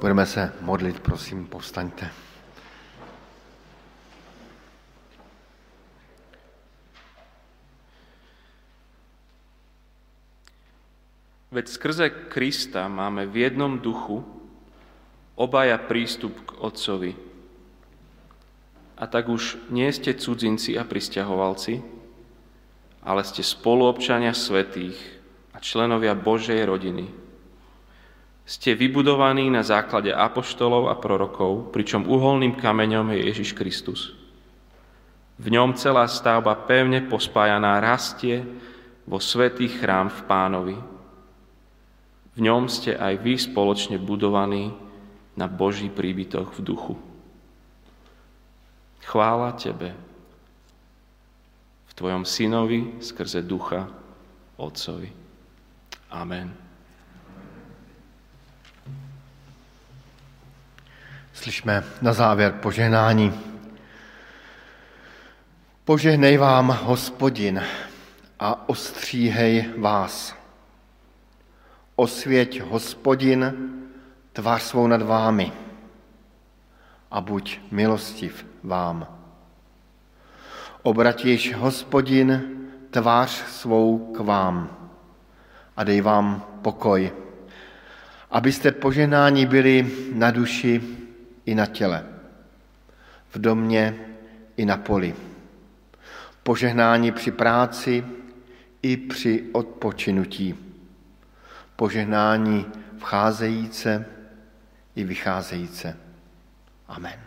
Budeme se modlit, prosím, povstaňte. Veď skrze Krista máme v jednom duchu obaja prístup k Otcovi. A tak už nie ste cudzinci a prisťahovalci, ale ste spoluobčania svätých a členovia Božej rodiny. Ste vybudovaní na základe apoštolov a prorokov, pričom uholným kameňom je Ježiš Kristus. V ňom celá stavba pevne pospájaná rastie vo svätý chrám v Pánovi. V ňom ste aj vy spoločne budovaní na Boží príbytok v duchu. Chvála Tebe, v Tvojom Synovi, skrze Ducha, Otcovi. Amen. Slyšme na závěr požehnání. Požehnej vám, Hospodin, a ostříhej vás. Osvěť, Hospodin, tvář svou nad vámi a buď milostiv vám. Obratíš, Hospodin, tvář svou k vám a dej vám pokoj, abyste požehnáni byli na duši i na těle, v domě i na poli, požehnáni při práci i při odpočinutí. Požehnání vcházejíce i vycházejíce. Amen.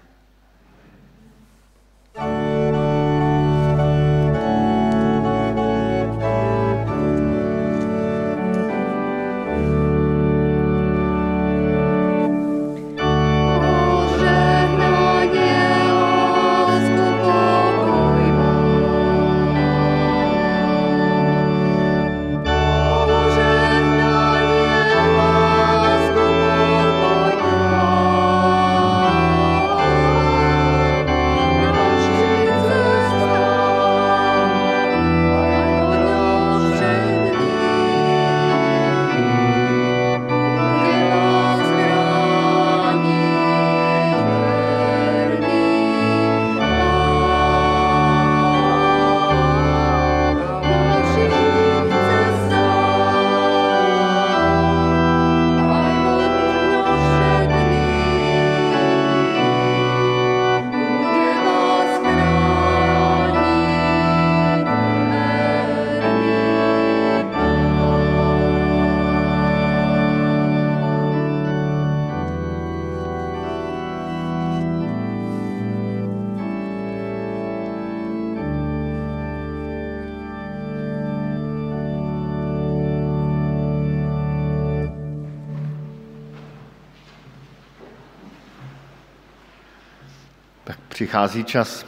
Přichází čas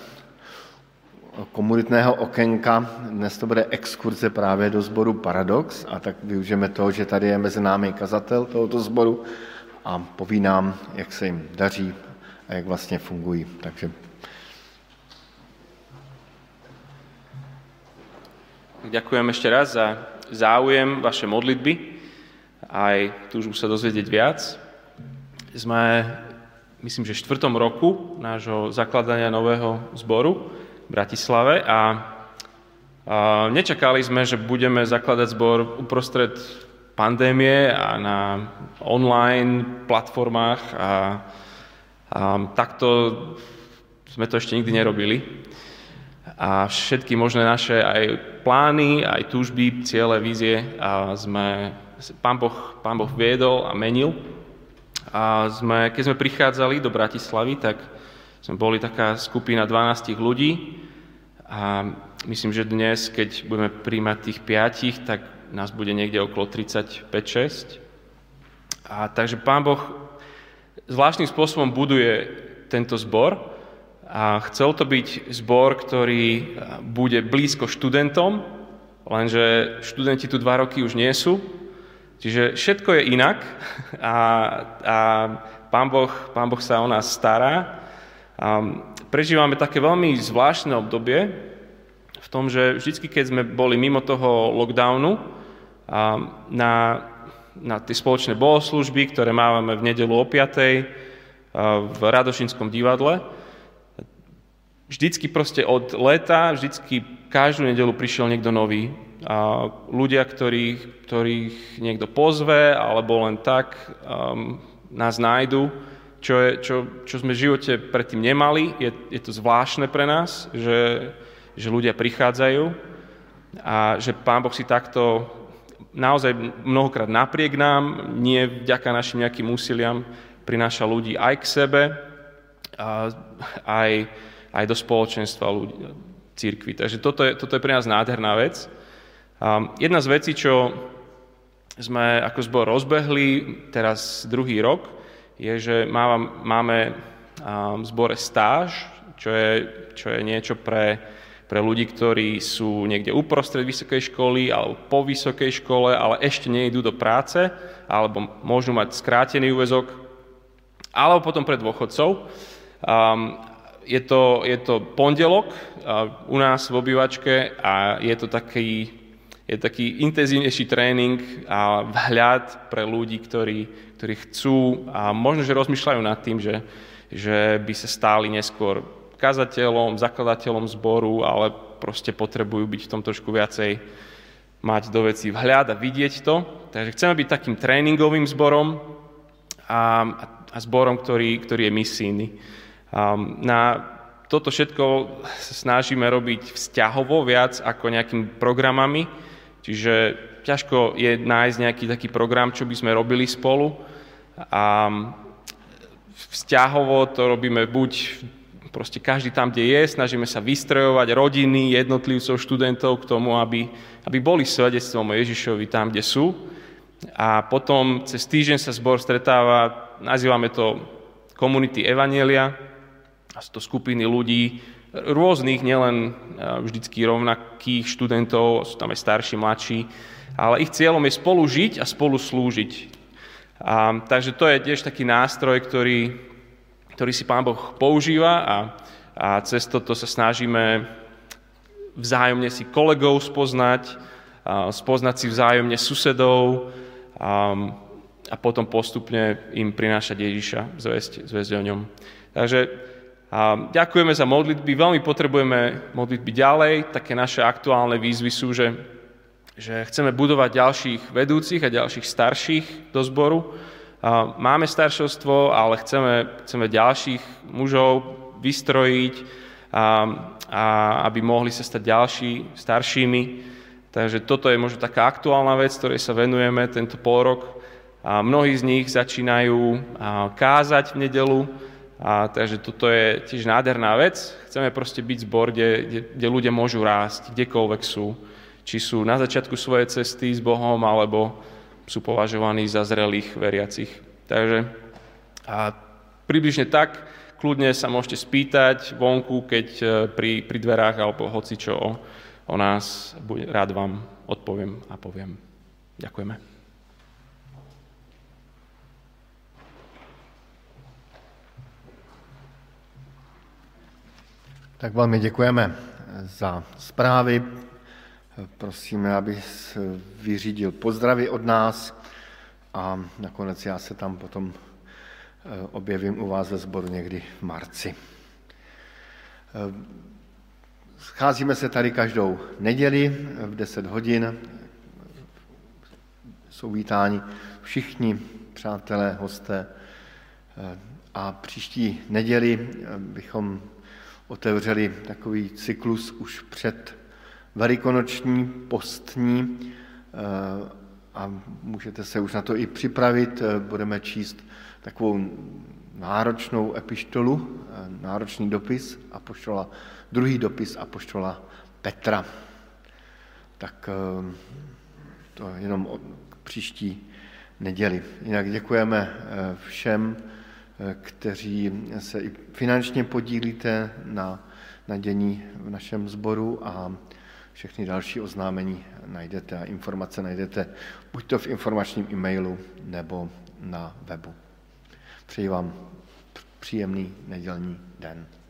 komunitného okénka. Dnes to bude exkurze právě do sboru Paradox a tak využijeme toho, že tady je mezi námi kazatel tohoto sboru a poví nám, jak se jim daří a jak vlastně fungují. Takže... Ďakujem ešte raz za záujem, vaše modlitby, aj túžbu sa dozvedieť viac. Sme... myslím, že v štvrtom roku nášho zakladania nového zboru v Bratislave a nečakali sme, že budeme zakladať zbor uprostred pandémie a na online platformách a, a takto sme to ešte nikdy nerobili. A všetky možné naše aj plány, aj túžby, ciele, vízie a sme, Pán Boh, Pán Boh viedol a menil. A sme, keď sme prichádzali do Bratislavy, tak sme boli taká skupina dvanástich ľudí a myslím, že dnes, keď budeme príjmať tých piatich, tak nás bude niekde okolo tridsaťpäť šesť. A takže Pán Boh zvláštnym spôsobom buduje tento zbor a chcel to byť zbor, ktorý bude blízko študentom, lenže študenti tu dva roky už nie sú. Čiže všetko je inak a, a Pán Boh, Pán Boh sa o nás stará. A prežívame také veľmi zvláštne obdobie v tom, že vždy, keď sme boli mimo toho lockdownu, a na, na tie spoločné bohoslúžby, ktoré máme v nedeľu o piatej v Radošínskom divadle. Vždycky proste od leta, vždycky každú nedeľu prišiel niekto nový. A ľudia, ktorých, ktorých niekto pozve, alebo len tak um, nás nájdu. Čo, je, čo, čo sme v živote predtým nemali, je, je to zvláštne pre nás, že, že ľudia prichádzajú a že Pán Boh si takto naozaj mnohokrát napriek nám, nie vďaka našim nejakým úsiliam, prináša ľudí aj k sebe, a, aj aj do spoločenstva ľudí, cirkvi. Takže toto je, toto je pre nás nádherná vec. Um, jedna z vecí, čo sme ako zbor rozbehli teraz druhý rok, je, že má, máme um, v zbore stáž, čo je, čo je niečo pre, pre ľudí, ktorí sú niekde uprostred vysokej školy alebo po vysokej škole, ale ešte nejdú do práce, alebo môžu mať skrátený úväzok, alebo potom pre dôchodcov. Um, Je to, je to pondelok u nás v obývačke a je to taký, je taký intenzívnejší tréning a vhľad pre ľudí, ktorí, ktorí chcú a možno, že rozmýšľajú nad tým, že, že by sa stáli neskôr kazateľom, zakladateľom zboru, ale proste potrebujú byť v tom trošku viacej, mať do vecí vhľad a vidieť to. Takže chceme byť takým tréningovým zborom a, a zborom, ktorý, ktorý je misijný. Na toto všetko sa snažíme robiť vzťahovo viac ako nejakými programami, čiže ťažko je nájsť nejaký taký program, čo by sme robili spolu. A vzťahovo to robíme buď proste každý tam, kde je, snažíme sa vystrojovať rodiny, jednotlivcov, študentov k tomu, aby, aby boli svedectvom o Ježišovi tam, kde sú. A potom cez týždeň sa zbor stretáva, nazývame to komunity Evanielia, a sú to skupiny ľudí rôznych, nielen vždycky rovnakých študentov, sú tam aj starší, mladší, ale ich cieľom je spolu žiť a spolu slúžiť. A, takže to je tiež taký nástroj, ktorý, ktorý si Pán Boh používa a, a cez toto sa snažíme vzájomne si kolegov spoznať, a spoznať si vzájomne susedov a, a potom postupne im prinášať Ježiša, zvesť, zvesť o ňom. Takže a ďakujeme za modlitby, veľmi potrebujeme modlitby ďalej. Také naše aktuálne výzvy sú, že, že chceme budovať ďalších vedúcich a ďalších starších do zboru. A máme staršovstvo, ale chceme, chceme ďalších mužov vystrojiť, a, a aby mohli sa stať ďalší staršími. Takže toto je možno taká aktuálna vec, ktorej sa venujeme tento polrok. A mnohí z nich začínajú kázať v nedeľu. A takže toto je tiež nádherná vec. Chceme proste byť zbor, kde, kde, kde ľudia môžu rásť, kdekoľvek sú. Či sú na začiatku svojej cesty s Bohom, alebo sú považovaní za zrelých veriacich. Takže a približne tak, kľudne sa môžete spýtať vonku, keď pri, pri dverách, alebo hoci čo o, o nás, rád vám odpoviem a poviem. Ďakujeme. Tak velmi děkujeme za zprávy. Prosíme, aby vyřídil pozdravy od nás a nakonec já se tam potom objevím u vás ve sboru někdy v marci. Scházíme se tady každou neděli v deset hodin. Jsou vítáni všichni přátelé, hosté a příští neděli bychom otevřeli takový cyklus už před velikonoční, postní a můžete se už na to i připravit. Budeme číst takovou náročnou epištolu, náročný dopis apoštola, druhý dopis apoštola Petra. Tak to jenom od příští neděli. Jinak děkujeme všem, kteří se i finančně podílíte na, na dění v našem sboru a všechny další oznámení najdete a informace najdete buď to v informačním e-mailu nebo na webu. Přeji vám příjemný nedělní den.